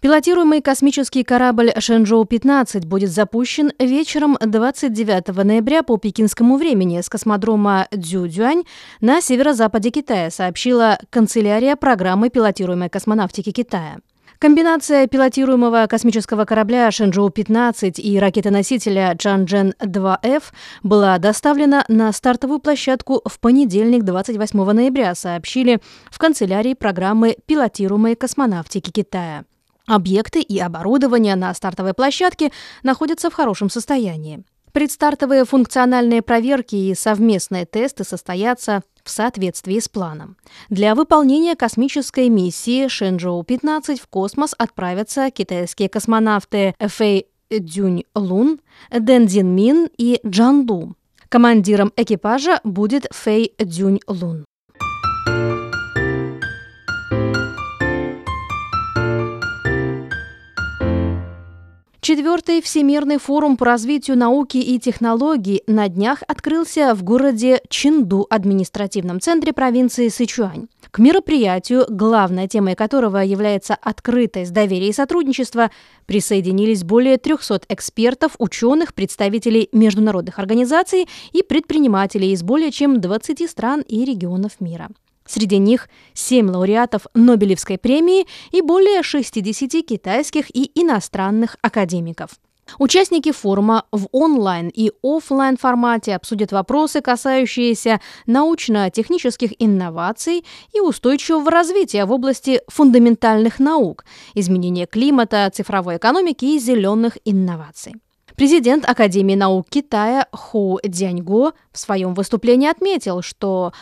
Пилотируемый космический корабль «Шэньчжоу-15» будет запущен вечером 29 ноября по пекинскому времени с космодрома Цзюцюань на северо-западе Китая, сообщила канцелярия программы пилотируемой космонавтики Китая. Комбинация пилотируемого космического корабля «Шэньчжоу-15» и ракетоносителя «Джан Джен-2Ф» была доставлена на стартовую площадку в понедельник, 28 ноября, сообщили в канцелярии программы пилотируемой космонавтики Китая. Объекты и оборудование на стартовой площадке находятся в хорошем состоянии. Предстартовые функциональные проверки и совместные тесты состоятся в соответствии с планом. Для выполнения космической миссии «Шэньчжоу-15» в космос отправятся китайские космонавты Фэй Цзюньлун, Дэн Цинмин и Джан Лу. Командиром экипажа будет Фэй Цзюньлун. Четвертый Всемирный форум по развитию науки и технологий на днях открылся в городе Чэнду, административном центре провинции Сычуань. К мероприятию, главной темой которого является открытость, доверие и сотрудничество, присоединились более 300 экспертов, ученых, представителей международных организаций и предпринимателей из более чем 20 стран и регионов мира. Среди них 7 лауреатов Нобелевской премии и более 60 китайских и иностранных академиков. Участники форума в онлайн и офлайн формате обсудят вопросы, касающиеся научно-технических инноваций и устойчивого развития в области фундаментальных наук, изменения климата, цифровой экономики и зеленых инноваций. Президент Академии наук Китая Ху Дзяньго в своем выступлении отметил, что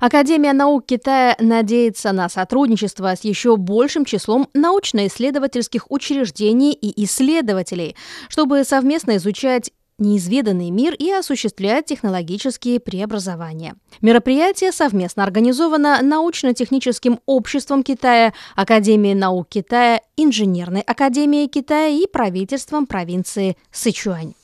Академия наук Китая надеется на сотрудничество с еще большим числом научно-исследовательских учреждений и исследователей, чтобы совместно изучать неизведанный мир и осуществлять технологические преобразования. Мероприятие совместно организовано научно-техническим обществом Китая, Академией наук Китая, Инженерной академией Китая и правительством провинции Сычуань.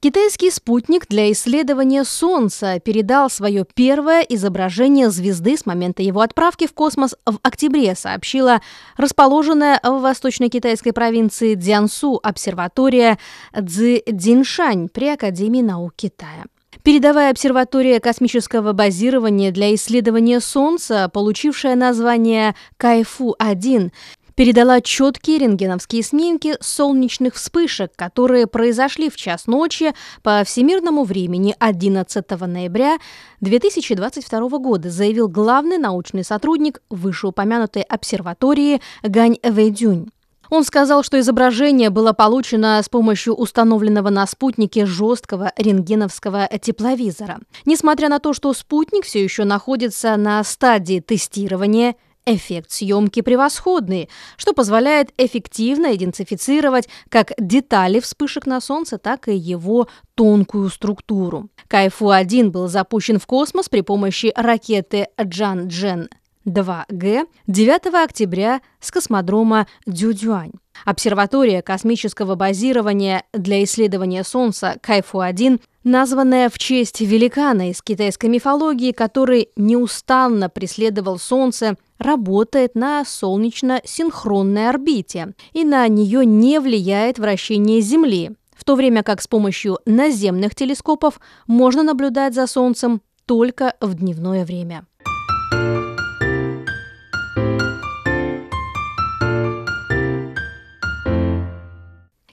Китайский спутник для исследования Солнца передал свое первое изображение звезды с момента его отправки в космос в октябре, сообщила расположенная в восточно-китайской провинции Цзянсу обсерватория Цзи Дзиншань при Академии наук Китая. Передовая обсерватория космического базирования для исследования Солнца, получившая название «Кайфу-1», передала четкие рентгеновские снимки солнечных вспышек, которые произошли в час ночи по всемирному времени 11 ноября 2022 года, заявил главный научный сотрудник вышеупомянутой обсерватории Гань Вейдюнь. Он сказал, что изображение было получено с помощью установленного на спутнике жесткого рентгеновского тепловизора. Несмотря на то, что спутник все еще находится на стадии тестирования, эффект съемки превосходный, что позволяет эффективно идентифицировать как детали вспышек на Солнце, так и его тонкую структуру. Кайфу-1 был запущен в космос при помощи ракеты Джан Джен-2Г 9 октября с космодрома Цзюцюань. Обсерватория космического базирования для исследования Солнца Кайфу-1, названная в честь великана из китайской мифологии, который неустанно преследовал Солнце, работает на солнечно-синхронной орбите, и на нее не влияет вращение Земли, в то время как с помощью наземных телескопов можно наблюдать за Солнцем только в дневное время.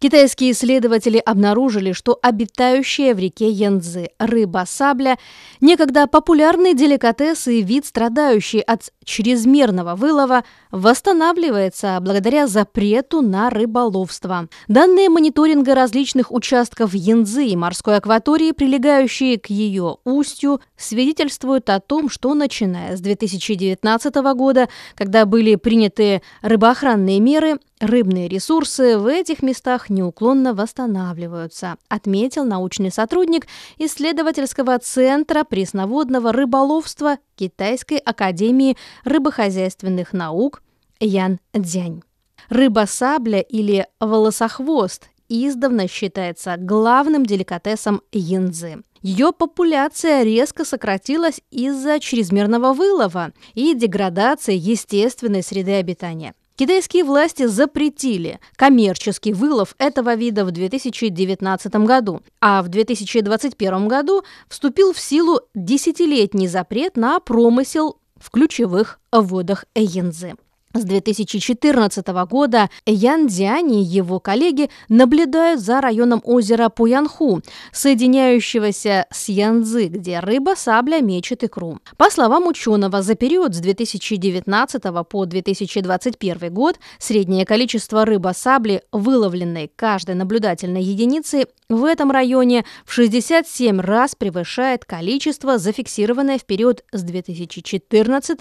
Китайские исследователи обнаружили, что обитающая в реке Янцзы рыба-сабля – некогда популярный деликатес и вид, страдающий от чрезмерного вылова, восстанавливается благодаря запрету на рыболовство. Данные мониторинга различных участков Янцзы и морской акватории, прилегающие к ее устью, свидетельствуют о том, что начиная с 2019 года, когда были приняты рыбоохранные меры, Рыбные ресурсы в этих местах неуклонно восстанавливаются, отметил научный сотрудник исследовательского центра пресноводного рыболовства Китайской академии рыбохозяйственных наук Ян Цзянь. Рыба-сабля или волосохвост издавна считается главным деликатесом янцзы. Ее популяция резко сократилась из-за чрезмерного вылова и деградации естественной среды обитания. Китайские власти запретили коммерческий вылов этого вида в 2019 году, а в 2021 году вступил в силу десятилетний запрет на промысел в ключевых водах Янцзы. С 2014 года Ян Цзянь и его коллеги наблюдают за районом озера Пуянху, соединяющегося с Янцзы, где рыба-сабля мечет икру. По словам ученого, за период с 2019 по 2021 год среднее количество рыба-сабли, выловленной каждой наблюдательной единицей, в этом районе в 67 раз превышает количество, зафиксированное в период с 2014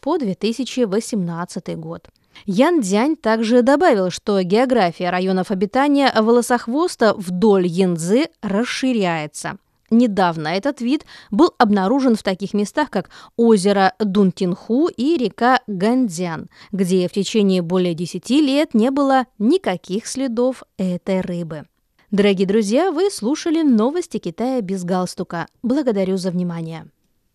по 2018 год. Ян Цзянь также добавил, что география районов обитания волосохвоста вдоль Янцзы расширяется. Недавно этот вид был обнаружен в таких местах, как озеро Дунтинху и река Гандзян, где в течение более 10 лет не было никаких следов этой рыбы. Дорогие друзья, вы слушали новости Китая без галстука. Благодарю за внимание.